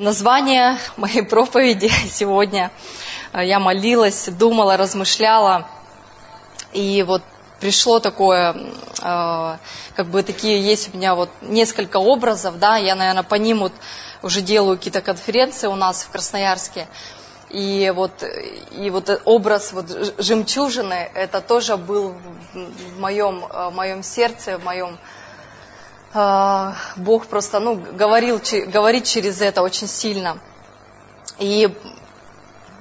Название моей проповеди сегодня. Я молилась, думала, размышляла, и вот пришло такое, как бы такие есть у меня вот несколько образов, да, я, наверное, по ним вот уже делаю какие-то конференции у нас в Красноярске, и вот образ вот жемчужины, это тоже был в моем сердце, в моем... Бог просто, говорит через это очень сильно. И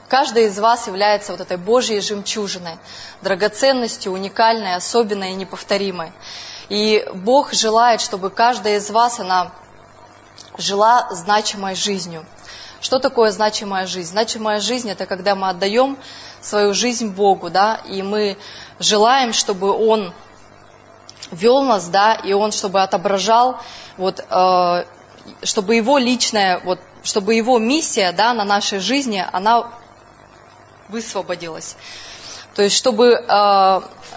каждый из вас является вот этой Божьей жемчужиной, драгоценностью, уникальной, особенной и неповторимой. И Бог желает, чтобы каждая из вас, она жила значимой жизнью. Что такое значимая жизнь? Значимая жизнь – это когда мы отдаем свою жизнь Богу, да, и мы желаем, чтобы Он... вел нас, да, и он, чтобы отображал, вот, чтобы его личная, вот, чтобы его миссия, да, на нашей жизни, она высвободилась. То есть, чтобы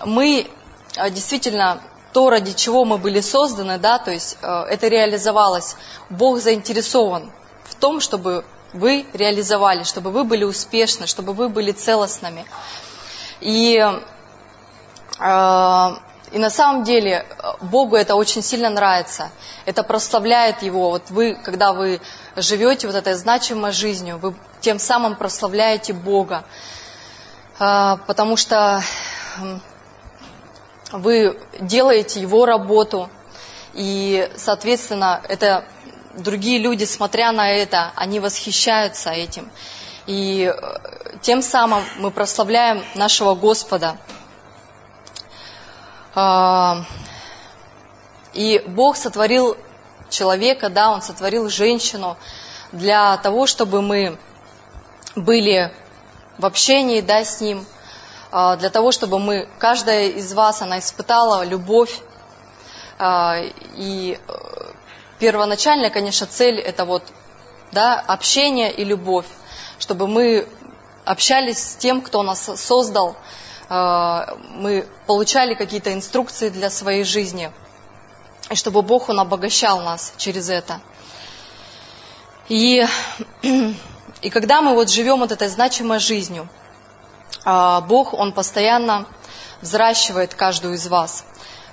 мы действительно то, ради чего мы были созданы, да, то есть это реализовалось. Бог заинтересован в том, чтобы вы реализовали, чтобы вы были успешны, чтобы вы были целостными. И на самом деле Богу это очень сильно нравится, это прославляет Его. Вот вы, когда вы живете вот этой значимой жизнью, вы тем самым прославляете Бога, потому что вы делаете Его работу, и, соответственно, это другие люди, смотря на это, они восхищаются этим. И тем самым мы прославляем нашего Господа. И Бог сотворил человека, да, Он сотворил женщину для того, чтобы мы были в общении, да, с Ним, для того, чтобы мы, каждая из вас, она испытала любовь. И первоначальная, конечно, цель – это вот, да, общение и любовь, чтобы мы общались с тем, кто нас создал, мы получали какие-то инструкции для своей жизни, и чтобы Бог, Он обогащал нас через это. И когда мы вот живем вот этой значимой жизнью, Бог, Он постоянно взращивает каждую из вас,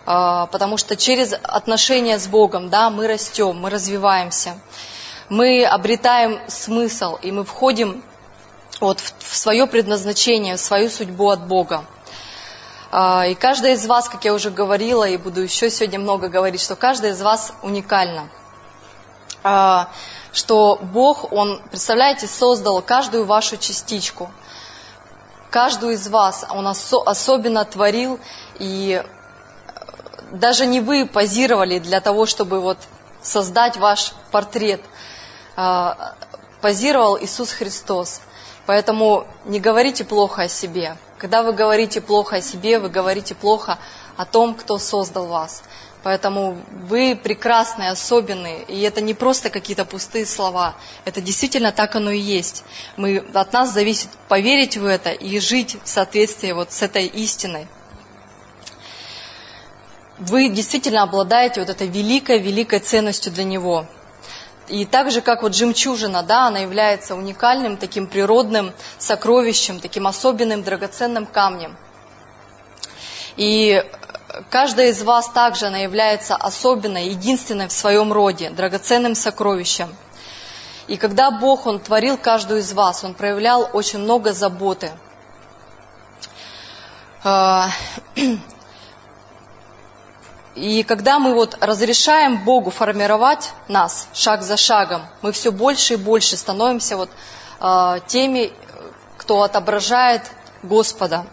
потому что через отношения с Богом, да, мы растем, мы развиваемся, мы обретаем смысл, и мы входим вот в свое предназначение, в свою судьбу от Бога. И каждая из вас, как я уже говорила, и буду еще сегодня много говорить, что каждая из вас уникальна. Что Бог, Он, представляете, создал каждую вашу частичку. Каждую из вас Он особенно творил, и даже не вы позировали для того, чтобы вот создать ваш портрет. Позировал Иисус Христос. Поэтому не говорите плохо о себе. Когда вы говорите плохо о себе, вы говорите плохо о том, кто создал вас. Поэтому вы прекрасные, особенные. И это не просто какие-то пустые слова. Это действительно так оно и есть. От нас зависит, поверить в это и жить в соответствии вот с этой истиной. Вы действительно обладаете вот этой великой-великой ценностью для Него. И так же, как вот жемчужина, да, она является уникальным таким природным сокровищем, таким особенным драгоценным камнем. И каждая из вас также, она является особенной, единственной в своем роде, драгоценным сокровищем. И когда Бог, Он творил каждую из вас, Он проявлял очень много заботы. И когда мы вот разрешаем Богу формировать нас шаг за шагом, мы все больше и больше становимся вот теми, кто отображает Господа.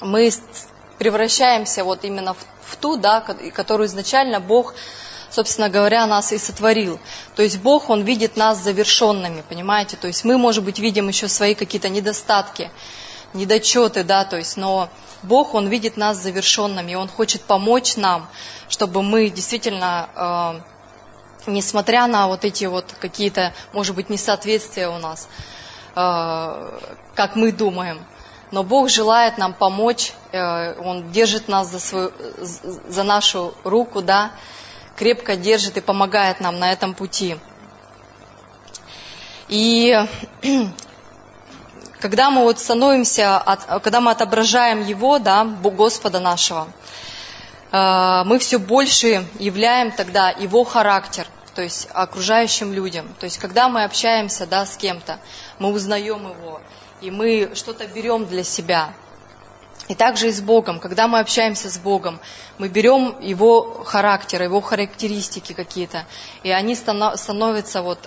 Мы превращаемся вот именно в ту, да, которую изначально Бог, собственно говоря, нас и сотворил. То есть Бог, Он видит нас завершенными, понимаете? То есть мы, может быть, видим еще свои какие-то недостатки, недочеты, да, то есть, но Бог, Он видит нас завершенными, и Он хочет помочь нам, чтобы мы действительно, несмотря на вот эти вот какие-то, может быть, несоответствия у нас, как мы думаем, но Бог желает нам помочь, Он держит нас за нашу руку, да, крепко держит и помогает нам на этом пути. И когда мы вот становимся, когда мы отображаем Его, да, Господа нашего, мы все больше являем тогда Его характер, то есть окружающим людям. То есть когда мы общаемся, да, с кем-то, мы узнаем Его, и мы что-то берем для себя. И также и с Богом. Когда мы общаемся с Богом, мы берем Его характер, Его характеристики какие-то, и они становятся вот...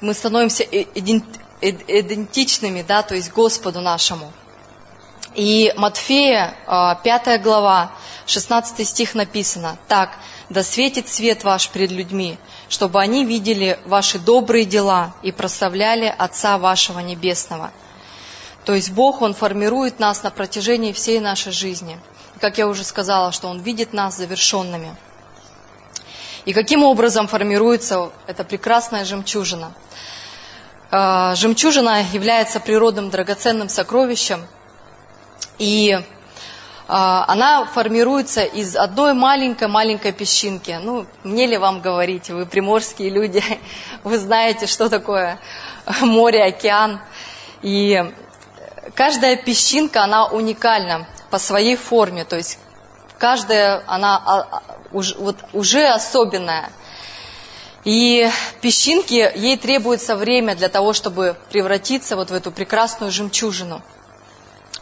мы становимся идентичными, да, то есть Господу нашему. И Матфея, 5 глава, 16 стих написано: «Так, да светит свет ваш пред людьми, чтобы они видели ваши добрые дела и прославляли Отца вашего Небесного». То есть Бог, Он формирует нас на протяжении всей нашей жизни. И как я уже сказала, что Он видит нас завершенными. И каким образом формируется эта прекрасная жемчужина? Жемчужина является природным драгоценным сокровищем, и она формируется из одной маленькой-маленькой песчинки. Ну, мне ли вам говорить, вы приморские люди, вы знаете, что такое море, океан. И каждая песчинка, она уникальна по своей форме, то есть каждая, она уже особенная. И песчинке, ей требуется время для того, чтобы превратиться вот в эту прекрасную жемчужину.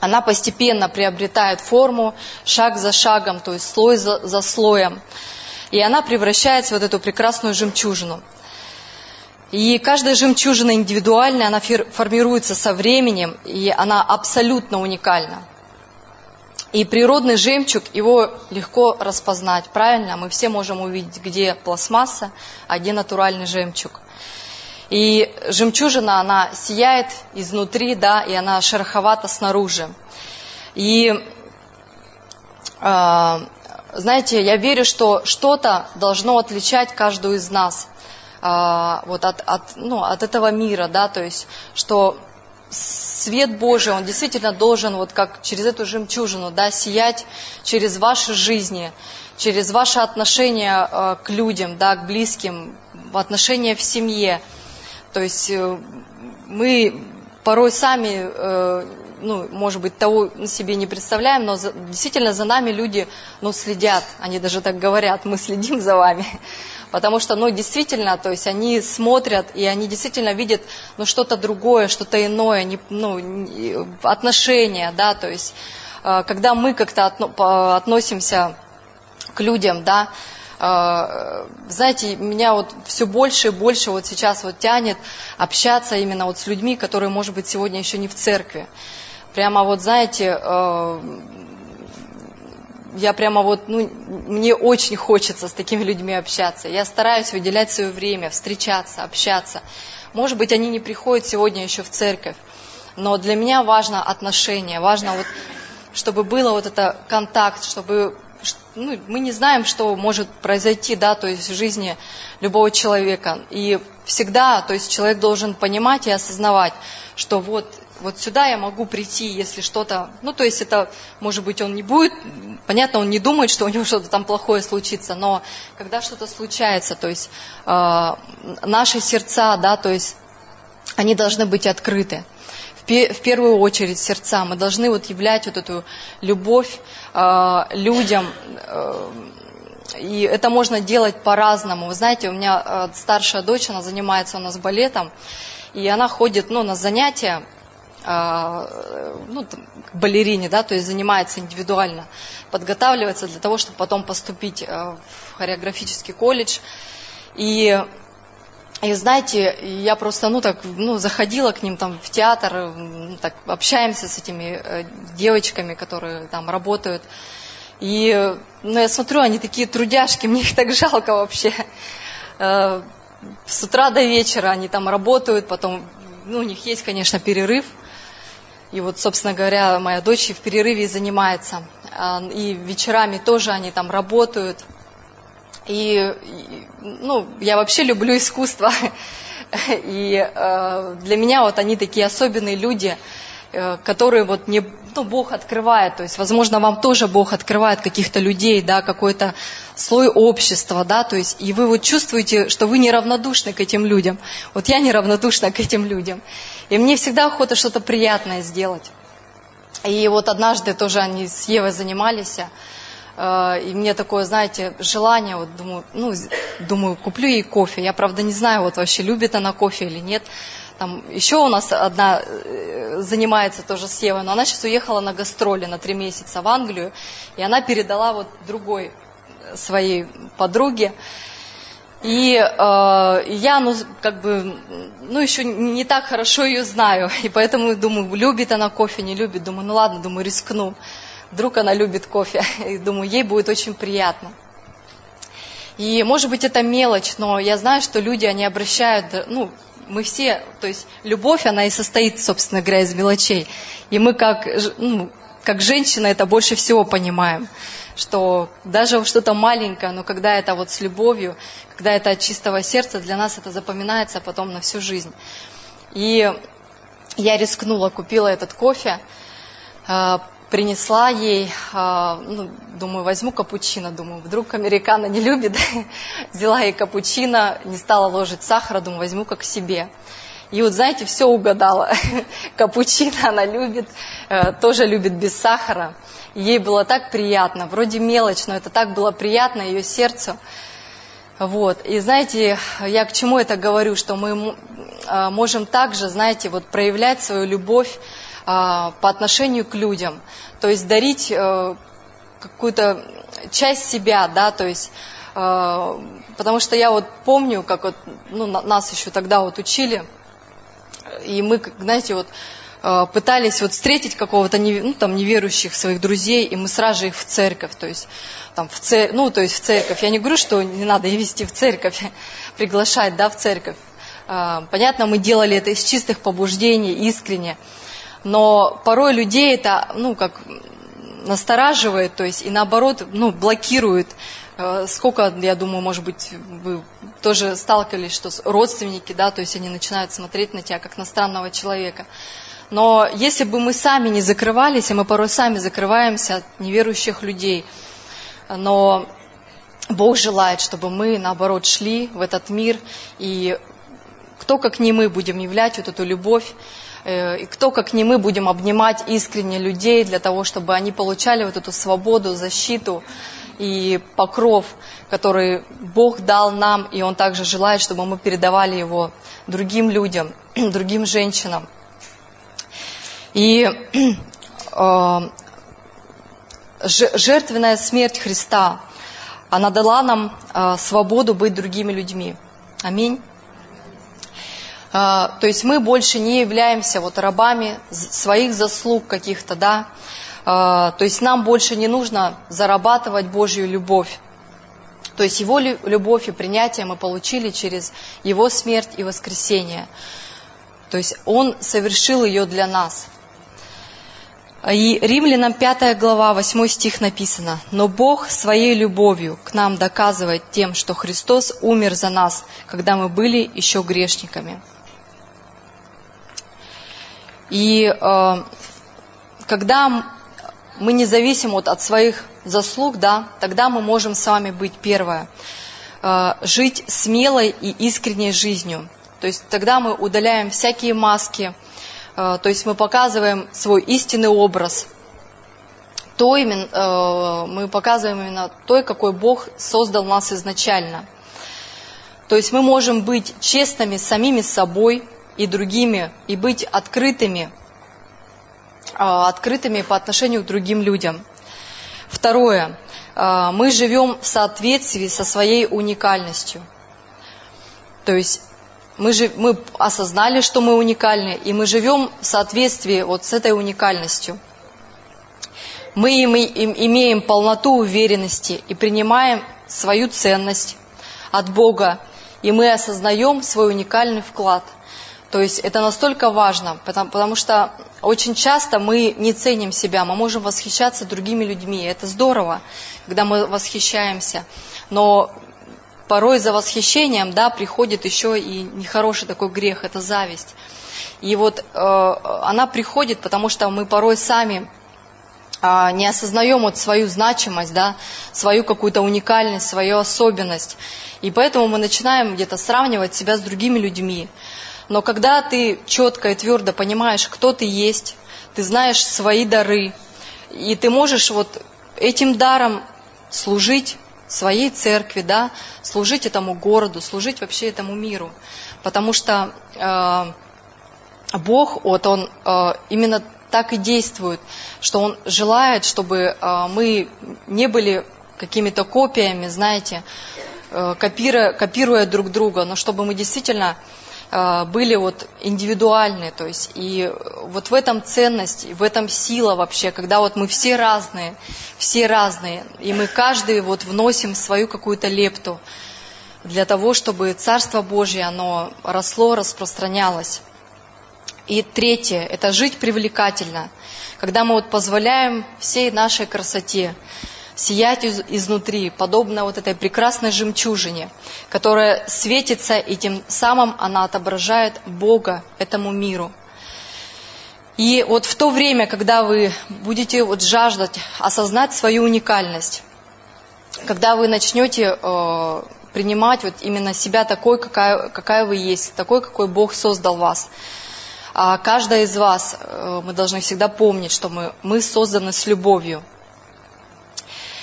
Она постепенно приобретает форму, шаг за шагом, то есть слой за слоем. И она превращается в вот эту прекрасную жемчужину. И каждая жемчужина индивидуальная, она формируется со временем, и она абсолютно уникальна. И природный жемчуг, его легко распознать, правильно? Мы все можем увидеть, где пластмасса, а где натуральный жемчуг. И жемчужина, она сияет изнутри, да, и она шероховата снаружи. И, знаете, я верю, что что-то должно отличать каждую из нас вот от этого мира, да, то есть, что... Свет Божий, он действительно должен вот как через эту жемчужину, да, сиять через ваши жизни, через ваши отношения к людям, да, к близким, отношения в семье. То есть мы порой сами, может быть, того себе не представляем, но действительно за нами люди, следят, они даже так говорят: мы следим за вами. Потому что, действительно, то есть они смотрят, и они действительно видят, что-то другое, что-то иное, отношения, да, то есть, когда мы как-то относимся к людям, да, знаете, меня вот все больше и больше вот сейчас вот тянет общаться именно вот с людьми, которые, может быть, сегодня еще не в церкви. Прямо вот, знаете... Я прямо мне очень хочется с такими людьми общаться. Я стараюсь выделять свое время, встречаться, общаться. Может быть, они не приходят сегодня еще в церковь, но для меня важно отношение, важно вот, чтобы было вот это контакт, чтобы... мы не знаем, что может произойти, да, то есть в жизни любого человека. И всегда, то есть человек должен понимать и осознавать, что вот сюда я могу прийти, если что-то... то есть это, может быть, он не будет... Понятно, он не думает, что у него что-то там плохое случится, но когда что-то случается, то есть наши сердца, да, то есть они должны быть открыты. В первую очередь сердца. Мы должны являть эту любовь людям. И это можно делать по-разному. Вы знаете, у меня старшая дочь, она занимается у нас балетом, и она ходит на занятия, к балерине, да, то есть занимается индивидуально, подготавливается для того, чтобы потом поступить в хореографический колледж. И знаете, я просто, заходила к ним там в театр, так общаемся с этими девочками, которые там работают. И, я смотрю, они такие трудяшки, мне их так жалко вообще. С утра до вечера они там работают, потом, у них есть, конечно, перерыв. И собственно говоря, моя дочь в перерыве занимается. И вечерами тоже они там работают. И я вообще люблю искусство. И для меня они такие особенные люди, которые вот мне, Бог открывает, то есть, возможно, вам тоже Бог открывает каких-то людей, да, какой-то слой общества, да, то есть, и вы вот чувствуете, что вы неравнодушны к этим людям. Вот я неравнодушна к этим людям, и мне всегда охота что-то приятное сделать. И вот однажды тоже они с Евой занимались, и мне такое, знаете, желание, вот думаю, куплю ей кофе. Я, правда, не знаю, вот вообще любит она кофе или нет. Там еще у нас одна занимается тоже с Евой, но она сейчас уехала на гастроли на 3 месяца в Англию, и она передала вот другой своей подруге. И я, еще не так хорошо ее знаю, и поэтому думаю, любит она кофе, не любит. Думаю, рискну. Вдруг она любит кофе, и думаю, ей будет очень приятно. И, может быть, это мелочь, но я знаю, что люди, они обращают, мы все, то есть любовь, она и состоит, собственно говоря, из мелочей. И мы как женщина это больше всего понимаем, что даже что-то маленькое, но когда это вот с любовью, когда это от чистого сердца, для нас это запоминается потом на всю жизнь. И я рискнула, купила этот кофе, принесла ей, думаю, возьму капучино, думаю, вдруг американо не любит. Взяла ей капучино, не стала ложить сахара, думаю, возьму как себе. И вот, знаете, все угадала. Капучино она любит, тоже любит без сахара. И ей было так приятно, вроде мелочь, но это так было приятно ее сердцу. Вот. И знаете, я к чему это говорю, что мы можем также, знаете, вот проявлять свою любовь по отношению к людям, то есть дарить какую-то часть себя, да, то есть, потому что я вот помню, как вот, нас еще тогда вот учили, и мы, знаете, вот пытались вот встретить какого-то неверующих своих друзей, и мы сразу же их в церковь, то есть в церковь. Я не говорю, что не надо и вести в церковь, приглашать, да, в церковь. Понятно, мы делали это из чистых побуждений, искренне. Но порой людей это, настораживает, то есть, и наоборот, блокирует. Сколько, я думаю, может быть, вы тоже сталкивались, что родственники, да, то есть, они начинают смотреть на тебя, как на странного человека. Но если бы мы сами не закрывались, и мы порой сами закрываемся от неверующих людей, но Бог желает, чтобы мы, наоборот, шли в этот мир, и кто, как не мы, будем являть вот эту любовь, и кто, как не мы, будем обнимать искренне людей для того, чтобы они получали вот эту свободу, защиту и покров, который Бог дал нам, и Он также желает, чтобы мы передавали его другим людям, другим женщинам. И жертвенная смерть Христа, она дала нам свободу быть другими людьми. Аминь. То есть мы больше не являемся вот рабами своих заслуг каких-то, да. То есть нам больше не нужно зарабатывать Божью любовь. То есть Его любовь и принятие мы получили через Его смерть и воскресение. То есть Он совершил ее для нас. И Римлянам 5 глава, 8 стих написано: «Но Бог Своей любовью к нам доказывает тем, что Христос умер за нас, когда мы были еще грешниками». И когда мы не зависим от своих заслуг, да, тогда мы можем с вами быть первое, жить смелой и искренней жизнью. То есть тогда мы удаляем всякие маски, то есть мы показываем свой истинный образ. Мы показываем именно той, какой Бог создал нас изначально. То есть мы можем быть честными самими собой и другими, и быть открытыми по отношению к другим людям. Второе. Мы живем в соответствии со своей уникальностью. То есть мы осознали, что мы уникальны, и мы живем в соответствии вот с этой уникальностью. Мы имеем полноту уверенности и принимаем свою ценность от Бога, и мы осознаем свой уникальный вклад. То есть это настолько важно, потому что очень часто мы не ценим себя, мы можем восхищаться другими людьми. Это здорово, когда мы восхищаемся, но порой за восхищением, да, приходит еще и нехороший такой грех, это зависть. И вот она приходит, потому что мы порой сами не осознаем вот свою значимость, да, свою какую-то уникальность, свою особенность. И поэтому мы начинаем где-то сравнивать себя с другими людьми. Но когда ты четко и твердо понимаешь, кто ты есть, ты знаешь свои дары, и ты можешь вот этим даром служить своей церкви, да, служить этому городу, служить вообще этому миру. Потому что Бог, вот Он именно так и действует, что Он желает, чтобы мы не были какими-то копиями, знаете, копируя друг друга, но чтобы мы действительно были вот индивидуальны, то есть, и вот в этом ценность, в этом сила вообще, когда вот мы все разные, и мы каждый вот вносим свою какую-то лепту для того, чтобы Царство Божье, оно росло, распространялось. И третье, это жить привлекательно, когда мы вот позволяем всей нашей красоте сиять изнутри, подобно вот этой прекрасной жемчужине, которая светится, и тем самым она отображает Бога этому миру. И вот в то время, когда вы будете вот жаждать осознать свою уникальность, когда вы начнете принимать вот именно себя такой, какая вы есть, такой, какой Бог создал вас. А каждая из вас, мы должны всегда помнить, что мы созданы с любовью.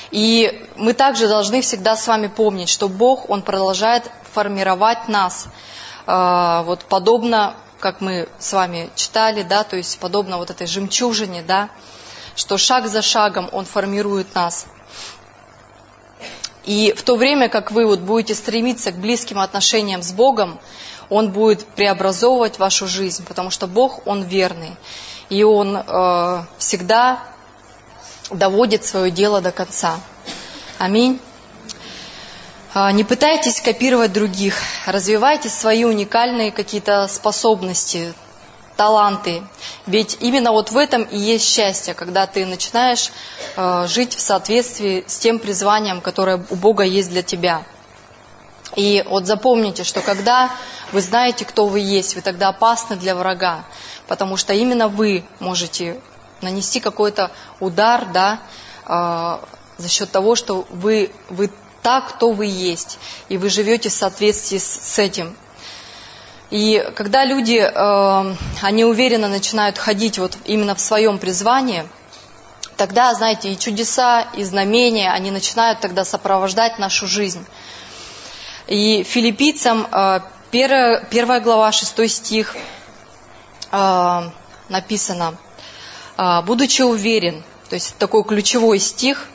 И мы также должны всегда с вами помнить, что Бог, Он продолжает формировать нас, вот подобно, как мы с вами читали, да, то есть подобно вот этой жемчужине, да, что шаг за шагом Он формирует нас. И в то время, как вы вот будете стремиться к близким отношениям с Богом, Он будет преобразовывать вашу жизнь, потому что Бог, Он верный, и Он всегда доводит свое дело до конца. Аминь. Не пытайтесь копировать других. Развивайте свои уникальные какие-то способности, таланты. Ведь именно вот в этом и есть счастье, когда ты начинаешь жить в соответствии с тем призванием, которое у Бога есть для тебя. И вот запомните, что когда вы знаете, кто вы есть, вы тогда опасны для врага, потому что именно вы можете нанести какой-то удар, да, за счет того, что вы та, кто вы есть, и вы живете в соответствии с этим. И когда люди, они уверенно начинают ходить вот именно в своем призвании, тогда, знаете, и чудеса, и знамения, они начинают тогда сопровождать нашу жизнь. И филиппийцам 1 глава, 6 стих написано: «Будучи уверен», то есть такой ключевой стих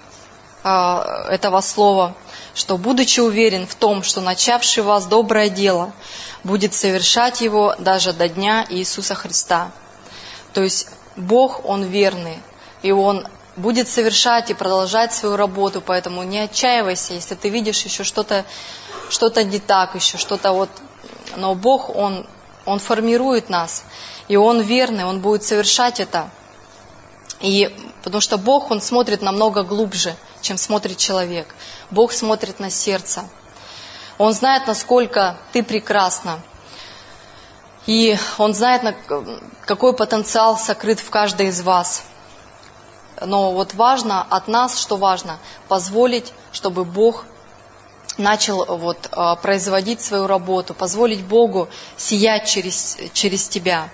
этого слова, что «будучи уверен в том, что начавший в вас доброе дело, будет совершать его даже до дня Иисуса Христа». То есть Бог, Он верный, и Он будет совершать и продолжать свою работу, поэтому не отчаивайся, если ты видишь еще что-то не так, еще что-то вот. Но Бог, Он формирует нас, и Он верный, Он будет совершать это. И потому что Бог, Он смотрит намного глубже, чем смотрит человек. Бог смотрит на сердце. Он знает, насколько ты прекрасна. И Он знает, какой потенциал сокрыт в каждой из вас. Но вот важно от нас, что важно, позволить, чтобы Бог начал вот производить свою работу, позволить Богу сиять через тебя.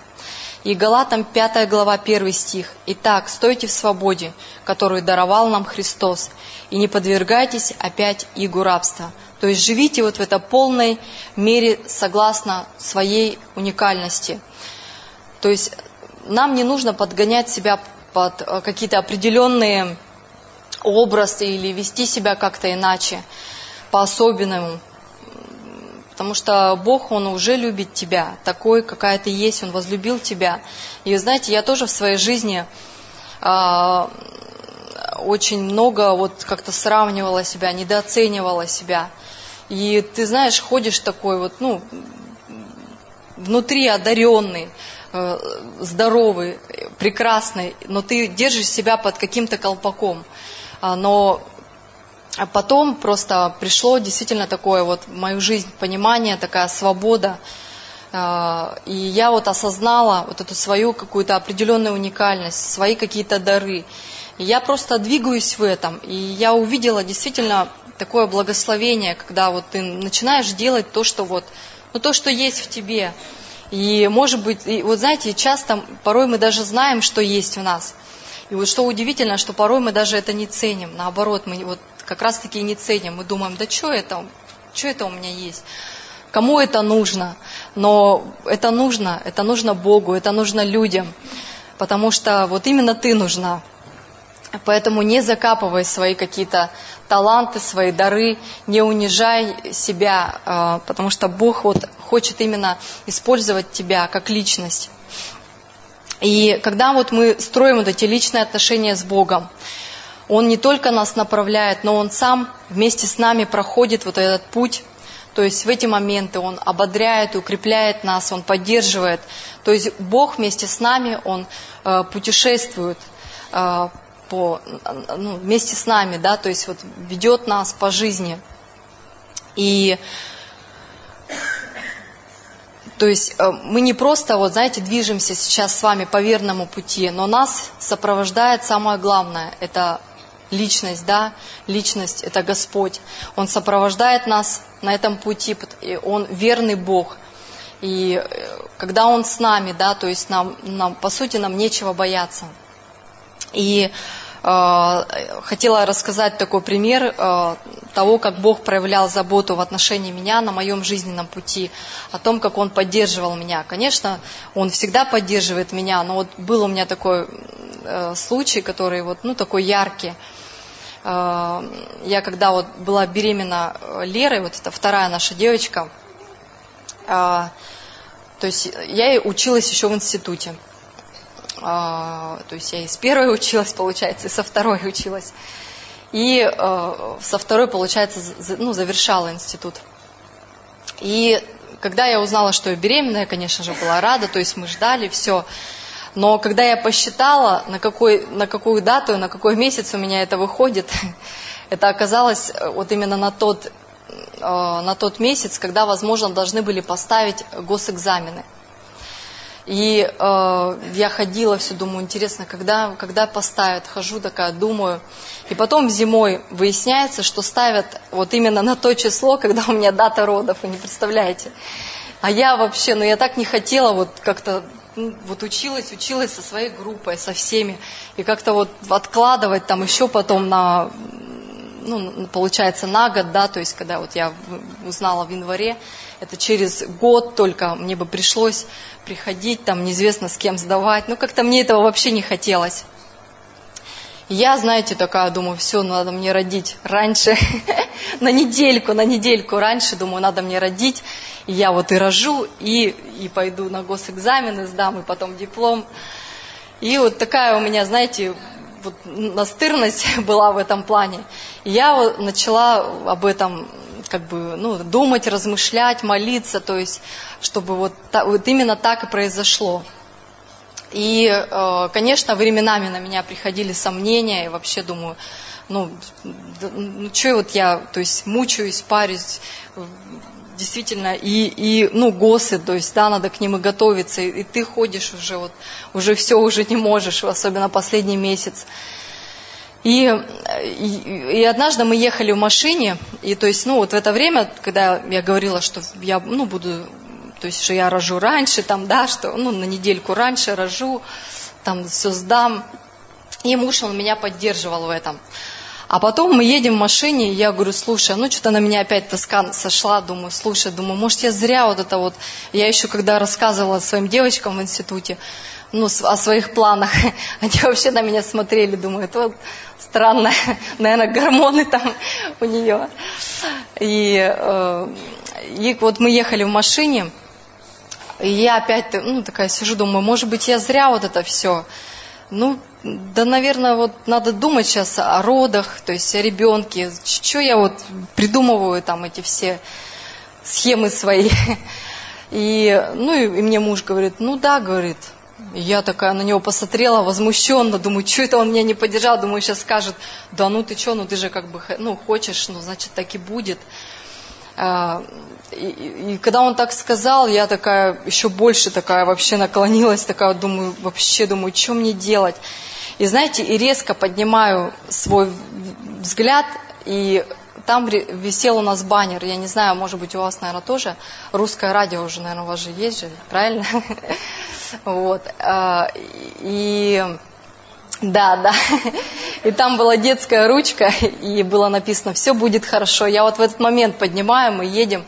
И Галатам 5 глава, 1 стих. «Итак, стойте в свободе, которую даровал нам Христос, и не подвергайтесь опять игу рабства». То есть живите вот в этой полной мере согласно своей уникальности. То есть нам не нужно подгонять себя под какие-то определенные образы или вести себя как-то иначе, по-особенному. Потому что Бог, Он уже любит тебя, такой, какая ты есть, Он возлюбил тебя. И знаете, я тоже в своей жизни очень много вот как-то сравнивала себя, недооценивала себя. И ты знаешь, ходишь такой вот, ну, внутри одаренный, здоровый, прекрасный, но ты держишь себя под каким-то колпаком. Но А потом просто пришло действительно такое вот в мою жизнь понимание, такая свобода. И я вот осознала вот эту свою какую-то определенную уникальность, свои какие-то дары. И я просто двигаюсь в этом. И я увидела действительно такое благословение, когда вот ты начинаешь делать то, что вот, ну, то, что есть в тебе. И может быть, и вот знаете, часто, порой мы даже знаем, что есть в нас. И вот что удивительно, что порой мы даже это не ценим. Наоборот, мы вот как раз-таки не ценим. Мы думаем, да что это у меня есть? Кому это нужно? Но это нужно Богу, это нужно людям. Потому что вот именно ты нужна. Поэтому не закапывай свои какие-то таланты, свои дары, не унижай себя, потому что Бог вот хочет именно использовать тебя как личность. И когда вот мы строим вот эти личные отношения с Богом, Он не только нас направляет, но Он сам вместе с нами проходит вот этот путь. То есть в эти моменты Он ободряет и укрепляет нас, Он поддерживает. То есть Бог вместе с нами, Он путешествует вместе с нами, да, то есть вот ведет нас по жизни. И... То есть мы не просто, вот знаете, движемся сейчас с вами по верному пути, но нас сопровождает самое главное, это личность, да, личность, это Господь. Он сопровождает нас на этом пути, Он верный Бог. И когда Он с нами, да, то есть нам по сути, нам нечего бояться. И хотела рассказать такой пример того, как Бог проявлял заботу в отношении меня на моем жизненном пути, о том, как Он поддерживал меня. Конечно, Он всегда поддерживает меня, но вот был у меня такой случай, который вот, ну, такой яркий. Я когда вот была беременна Лерой, вот это вторая наша девочка, то есть я училась еще в институте. То есть я и с первой училась, получается, и со второй училась. И со второй, получается, завершала институт. И когда я узнала, что я беременна, я, конечно же, была рада, то есть мы ждали, все. Но когда я посчитала, на какую дату, на какой месяц у меня это выходит, это оказалось вот именно на тот месяц, когда, возможно, должны были поставить госэкзамены. И я ходила, все думаю, интересно, когда поставят, хожу такая, думаю. И потом зимой выясняется, что ставят вот именно на то число, когда у меня дата родов, вы не представляете. А я вообще, я так не хотела, вот как-то, вот училась со своей группой, со всеми. И как-то вот откладывать там еще потом на, получается, на год, да, то есть когда вот я узнала в январе, это через год только мне бы пришлось приходить, там неизвестно с кем сдавать. Как-то мне этого вообще не хотелось. Я, знаете, такая, думаю, все, надо мне родить раньше, на недельку раньше, думаю, надо мне родить. И я вот и рожу, и пойду на госэкзамены, сдам, и потом диплом. И вот такая у меня, знаете, вот настырность была в этом плане. И я вот начала об этом думать, размышлять, молиться, то есть, чтобы вот именно так и произошло. И, конечно, временами на меня приходили сомнения, и вообще думаю, что вот я, то есть, мучаюсь, парюсь, действительно, и госы, то есть, да, надо к ним и готовиться, и ты ходишь уже, вот, уже все, уже не можешь, особенно последний месяц. И однажды мы ехали в машине, и то есть, вот в это время, когда я говорила, что я, буду, то есть, что я рожу раньше, там, да, что, на недельку раньше рожу, там, все сдам, и муж, он меня поддерживал в этом. А потом мы едем в машине, и я говорю, слушай, что-то на меня опять тоска сошла, думаю, может, я зря я еще когда рассказывала своим девочкам в институте, о своих планах, они вообще на меня смотрели, думают, вот, странно, наверное, гормоны там у нее. И вот мы ехали в машине, и я опять, такая сижу, думаю, может быть, я зря вот это все. Наверное, вот надо думать сейчас о родах, то есть о ребенке. Что я вот придумываю там эти все схемы свои? И мне муж говорит, говорит, Я такая на него посмотрела, возмущенно, думаю, что это он меня не поддержал, думаю, сейчас скажет, да ну ты что, ну ты же как бы, ну хочешь, ну значит так и будет. И когда он так сказал, я такая еще больше такая вообще наклонилась, такая думаю, вообще думаю, что мне делать. И знаете, и резко поднимаю свой взгляд, и там висел у нас баннер, я не знаю, может быть у вас, наверное, тоже, русское радио уже, наверное, у вас же есть же, правильно? Вот, и... Да. И там была детская ручка, и было написано «Все будет хорошо». Я вот в этот момент поднимаю, мы едем.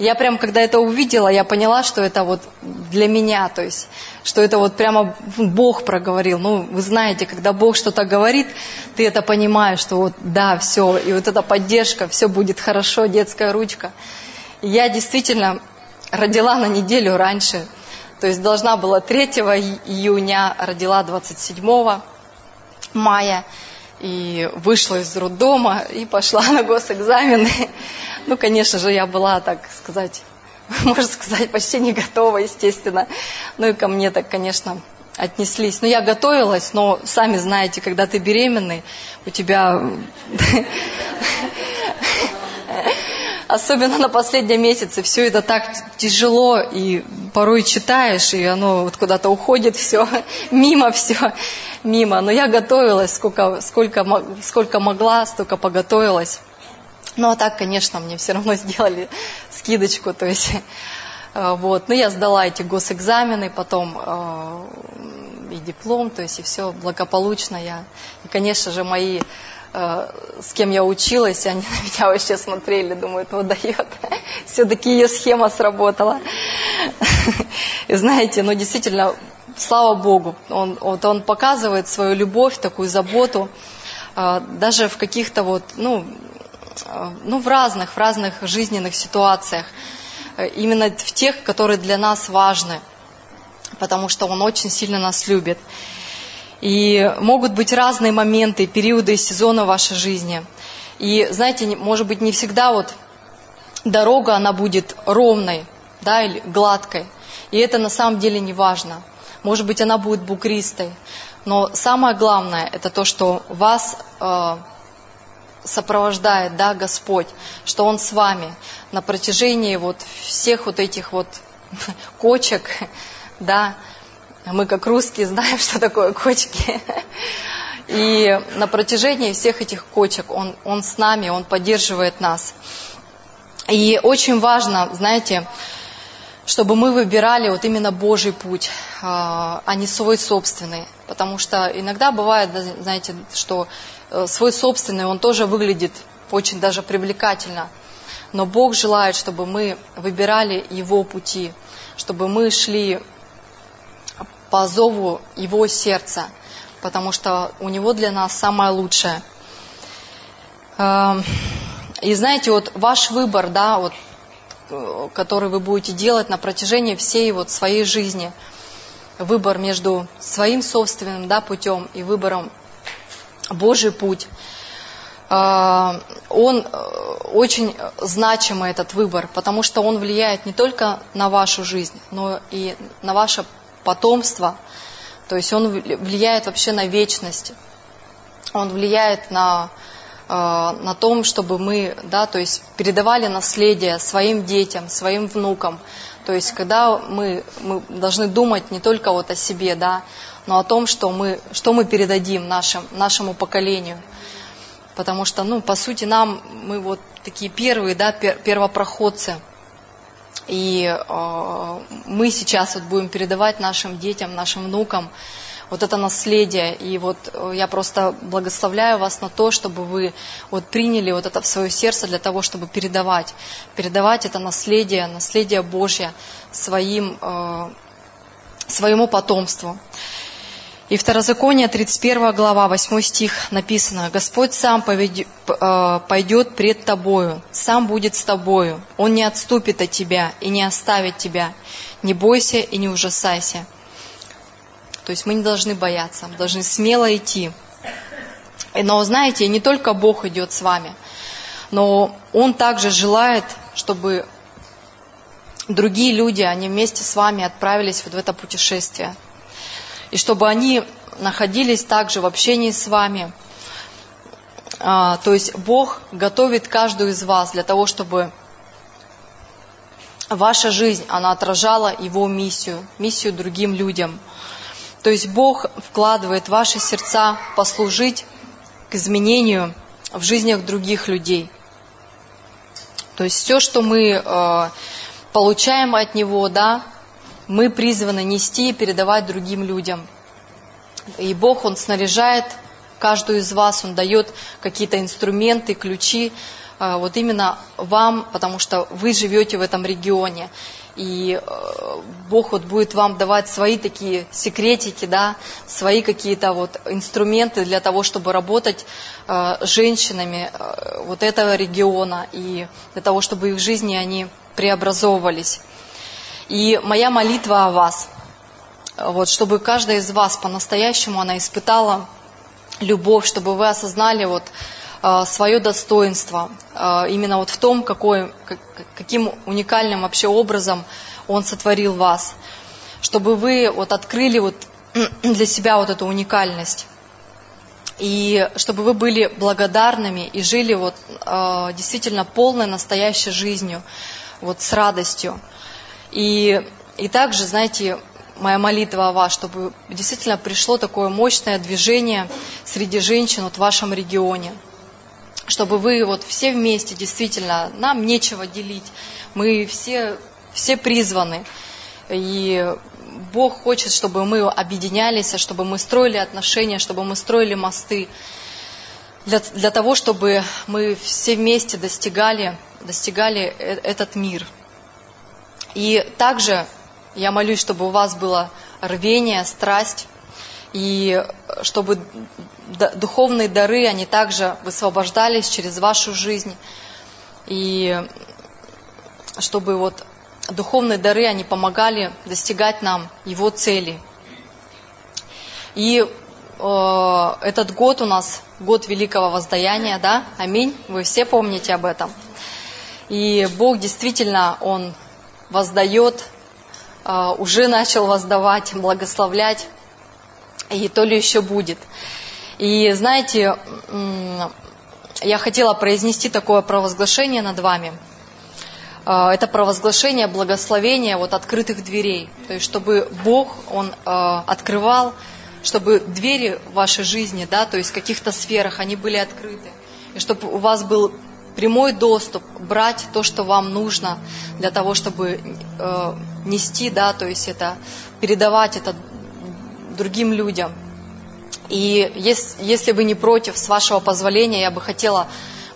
Я прям, когда это увидела, я поняла, что это вот для меня, то есть, что это вот прямо Бог проговорил. Ну, вы знаете, когда Бог что-то говорит, ты это понимаешь, что вот да, все, и вот эта поддержка, все будет хорошо, детская ручка. И я действительно родила на неделю раньше, то есть должна была 3 июня, родила 27 мая, и вышла из роддома, и пошла на госэкзамены. Ну, конечно же, я была, так сказать, можно сказать, почти не готова, естественно. Ну, и ко мне так, конечно, отнеслись. Ну, я готовилась, но, сами знаете, когда ты беременный, у тебя... Особенно на последнем месяце все это так тяжело, и порой читаешь, и оно вот куда-то уходит, все мимо. Но я готовилась, сколько могла, столько подготовилась. Ну а так, конечно, мне все равно сделали скидочку, то есть вот. Но я сдала эти госэкзамены, потом и диплом, то есть и все благополучно. И, конечно же, мои с кем я училась, они на меня вообще смотрели, думают, вот дает. Все-таки ее схема сработала. И знаете, ну действительно, слава Богу, он показывает свою любовь, такую заботу, даже в каких-то вот, ну в разных жизненных ситуациях. Именно в тех, которые для нас важны, потому что Он очень сильно нас любит. И могут быть разные моменты, периоды и сезоны в вашей жизни. И, знаете, может быть, не всегда вот дорога, она будет ровной, да, или гладкой. И это на самом деле не важно. Может быть, она будет бугристой. Но самое главное, это то, что вас сопровождает, да, Господь, что Он с вами на протяжении вот всех вот этих вот кочек, да. Мы, как русские, знаем, что такое кочки. И на протяжении всех этих кочек он с нами, Он поддерживает нас. И очень важно, знаете, чтобы мы выбирали вот именно Божий путь, а не свой собственный. Потому что иногда бывает, знаете, что свой собственный, он тоже выглядит очень даже привлекательно. Но Бог желает, чтобы мы выбирали Его пути, чтобы мы шли по зову Его сердца, потому что у Него для нас самое лучшее. И знаете, вот ваш выбор, да, вот, который вы будете делать на протяжении всей вот своей жизни, выбор между своим собственным, да, путем и выбором Божий путь, он очень значимый, этот выбор, потому что он влияет не только на вашу жизнь, но и на ваше потомство, то есть он влияет вообще на вечность, он влияет на том, чтобы мы, да, то есть передавали наследие своим детям, своим внукам, то есть когда мы должны думать не только вот о себе, да, но о том, что мы передадим нашему поколению, потому что, ну, по сути, мы вот такие первые, да, первопроходцы. И мы сейчас вот будем передавать нашим детям, нашим внукам вот это наследие. И вот я просто благословляю вас на то, чтобы вы вот приняли вот это в свое сердце для того, чтобы передавать это наследие Божье своему потомству. И Второзаконие, 31 глава, 8 стих написано: «Господь сам пойдет пред тобою, сам будет с тобою, Он не отступит от тебя и не оставит тебя, не бойся и не ужасайся». То есть мы не должны бояться, мы должны смело идти. Но знаете, не только Бог идет с вами, но Он также желает, чтобы другие люди, они вместе с вами отправились вот в это путешествие. и чтобы они находились также в общении с вами. То есть Бог готовит каждую из вас для того, чтобы ваша жизнь, она отражала Его миссию, миссию другим людям. То есть Бог вкладывает в ваши сердца послужить к изменению в жизнях других людей. То есть все, что мы получаем от Него, да, мы призваны нести и передавать другим людям. И Бог, Он снаряжает каждую из вас, Он дает какие-то инструменты, ключи, вот именно вам, потому что вы живете в этом регионе, и Бог вот будет вам давать свои такие секретики, да, свои какие-то вот инструменты для того, чтобы работать с женщинами вот этого региона, и для того, чтобы их жизни они преобразовывались. И моя молитва о вас, вот, чтобы каждая из вас по-настоящему она испытала любовь, чтобы вы осознали вот свое достоинство, именно вот в том, каким уникальным вообще образом Он сотворил вас, чтобы вы вот открыли вот для себя вот эту уникальность, и чтобы вы были благодарными и жили вот действительно полной, настоящей жизнью, вот с радостью. И также, знаете, моя молитва о вас, чтобы действительно пришло такое мощное движение среди женщин вот в вашем регионе, чтобы вы вот все вместе, действительно, нам нечего делить, мы все призваны, и Бог хочет, чтобы мы объединялись, чтобы мы строили отношения, чтобы мы строили мосты, для того, чтобы мы все вместе достигали этот мир. И также я молюсь, чтобы у вас было рвение, страсть, и чтобы духовные дары, они также высвобождались через вашу жизнь, и чтобы вот духовные дары, они помогали достигать нам Его цели. И этот год у нас год великого воздаяния, да? Аминь. Вы все помните об этом. И Бог действительно, Он воздает, уже начал воздавать, благословлять, и то ли еще будет. И знаете, я хотела произнести такое провозглашение над вами. Это провозглашение благословения вот открытых дверей. То есть чтобы Бог, Он открывал, чтобы двери в вашей жизни, да, то есть в каких-то сферах, они были открыты. И чтобы у вас был прямой доступ брать то, что вам нужно для того, чтобы нести, да, то есть это, передавать это другим людям. И если вы не против, с вашего позволения, я бы хотела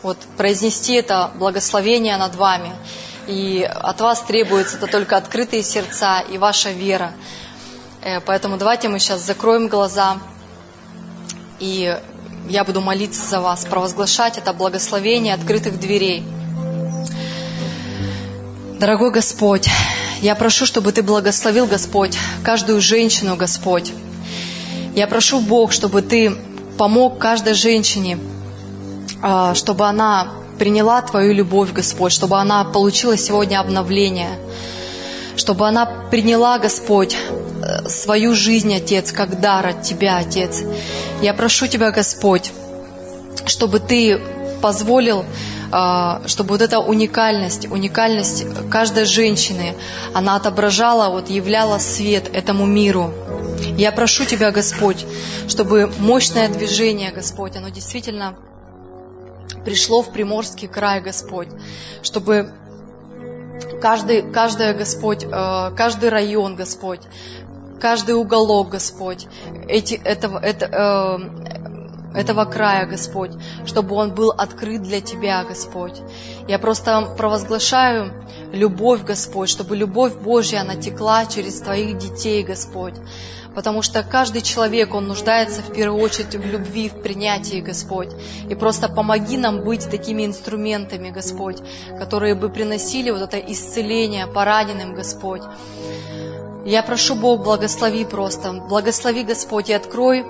вот произнести это благословение над вами. И от вас требуется это только открытые сердца и ваша вера. Поэтому давайте мы сейчас закроем глаза, и я буду молиться за вас, провозглашать это благословение открытых дверей. Дорогой Господь, я прошу, чтобы Ты благословил, Господь, каждую женщину, Господь. Я прошу, Бог, чтобы Ты помог каждой женщине, чтобы она приняла Твою любовь, Господь, чтобы она получила сегодня обновление, чтобы она приняла, Господь, свою жизнь, Отец, как дар от Тебя, Отец. Я прошу Тебя, Господь, чтобы Ты позволил, чтобы вот эта уникальность каждой женщины, она отображала, вот являла свет этому миру. Я прошу Тебя, Господь, чтобы мощное движение, Господь, оно действительно пришло в Приморский край, Господь, чтобы каждый, Господь, каждый район, Господь, каждый уголок, Господь, этого края, Господь, чтобы он был открыт для Тебя, Господь. Я просто провозглашаю любовь, Господь, чтобы любовь Божья, она текла через Твоих детей, Господь, потому что каждый человек, он нуждается в первую очередь в любви, в принятии, Господь. И просто помоги нам быть такими инструментами, Господь, которые бы приносили вот это исцеление пораненным, Господь. Я прошу, Бог, благослови просто, благослови, Господь, и открой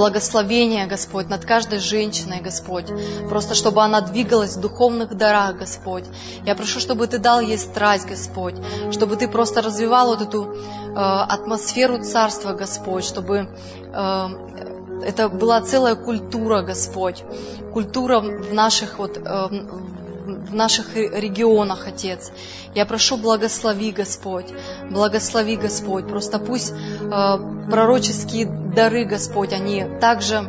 благословение, Господь, над каждой женщиной, Господь. Просто чтобы она двигалась в духовных дарах, Господь. Я прошу, чтобы Ты дал ей страсть, Господь. Чтобы Ты просто развивал вот эту атмосферу Царства, Господь. Чтобы... это была целая культура, Господь, культура в наших регионах, Отец. Я прошу, благослови, Господь, благослови, Господь. Просто пусть пророческие дары, Господь, они также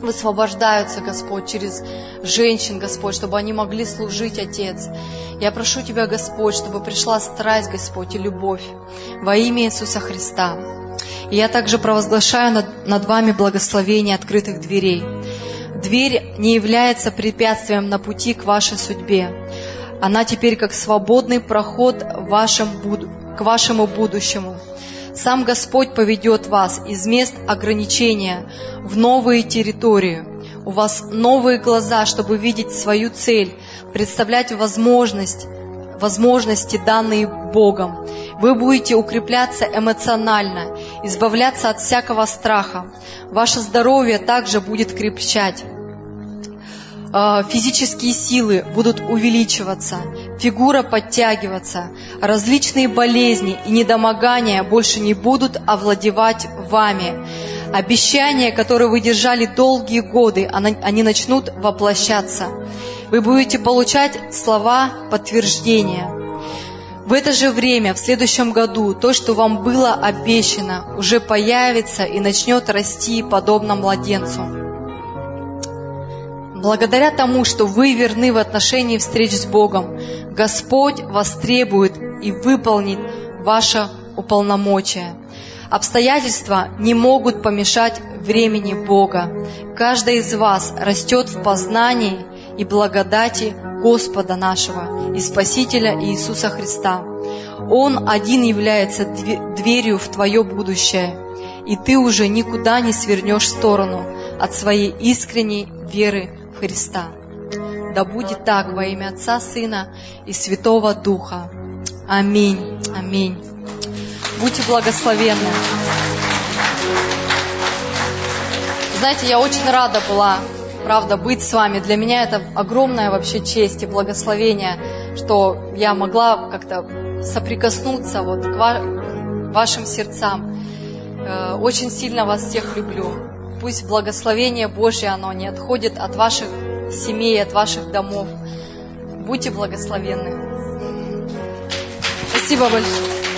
высвобождаются, Господь, через женщин, Господь, чтобы они могли служить, Отец. Я прошу Тебя, Господь, чтобы пришла страсть, Господь, и любовь во имя Иисуса Христа. И я также провозглашаю над вами благословение открытых дверей. Дверь не является препятствием на пути к вашей судьбе. Она теперь как свободный проход к вашему будущему. Сам Господь поведет вас из мест ограничения в новые территории. У вас новые глаза, чтобы видеть свою цель, представлять возможности, данные Богом. Вы будете укрепляться эмоционально, избавляться от всякого страха. Ваше здоровье также будет крепчать. Физические силы будут увеличиваться, фигура подтягиваться, различные болезни и недомогания больше не будут овладевать вами. Обещания, которые вы держали долгие годы, они начнут воплощаться. Вы будете получать слова подтверждения. В это же время, в следующем году, то, что вам было обещано, уже появится и начнет расти подобно младенцу. Благодаря тому, что вы верны в отношении встреч с Богом, Господь вас требует и выполнит ваше уполномочие. Обстоятельства не могут помешать времени Бога. Каждый из вас растет в познании и благодати Господа нашего и Спасителя Иисуса Христа. Он один является дверью в твое будущее, и ты уже никуда не свернешь в сторону от своей искренней веры Христа. Да будет так во имя Отца, Сына и Святого Духа. Аминь. Аминь. Будьте благословенны. Знаете, я очень рада была, правда, быть с вами. Для меня это огромная вообще честь и благословение, что я могла как-то соприкоснуться вот к вашим сердцам. Очень сильно вас всех люблю. Пусть благословение Божье, оно не отходит от ваших семей, от ваших домов. Будьте благословенны. Спасибо большое.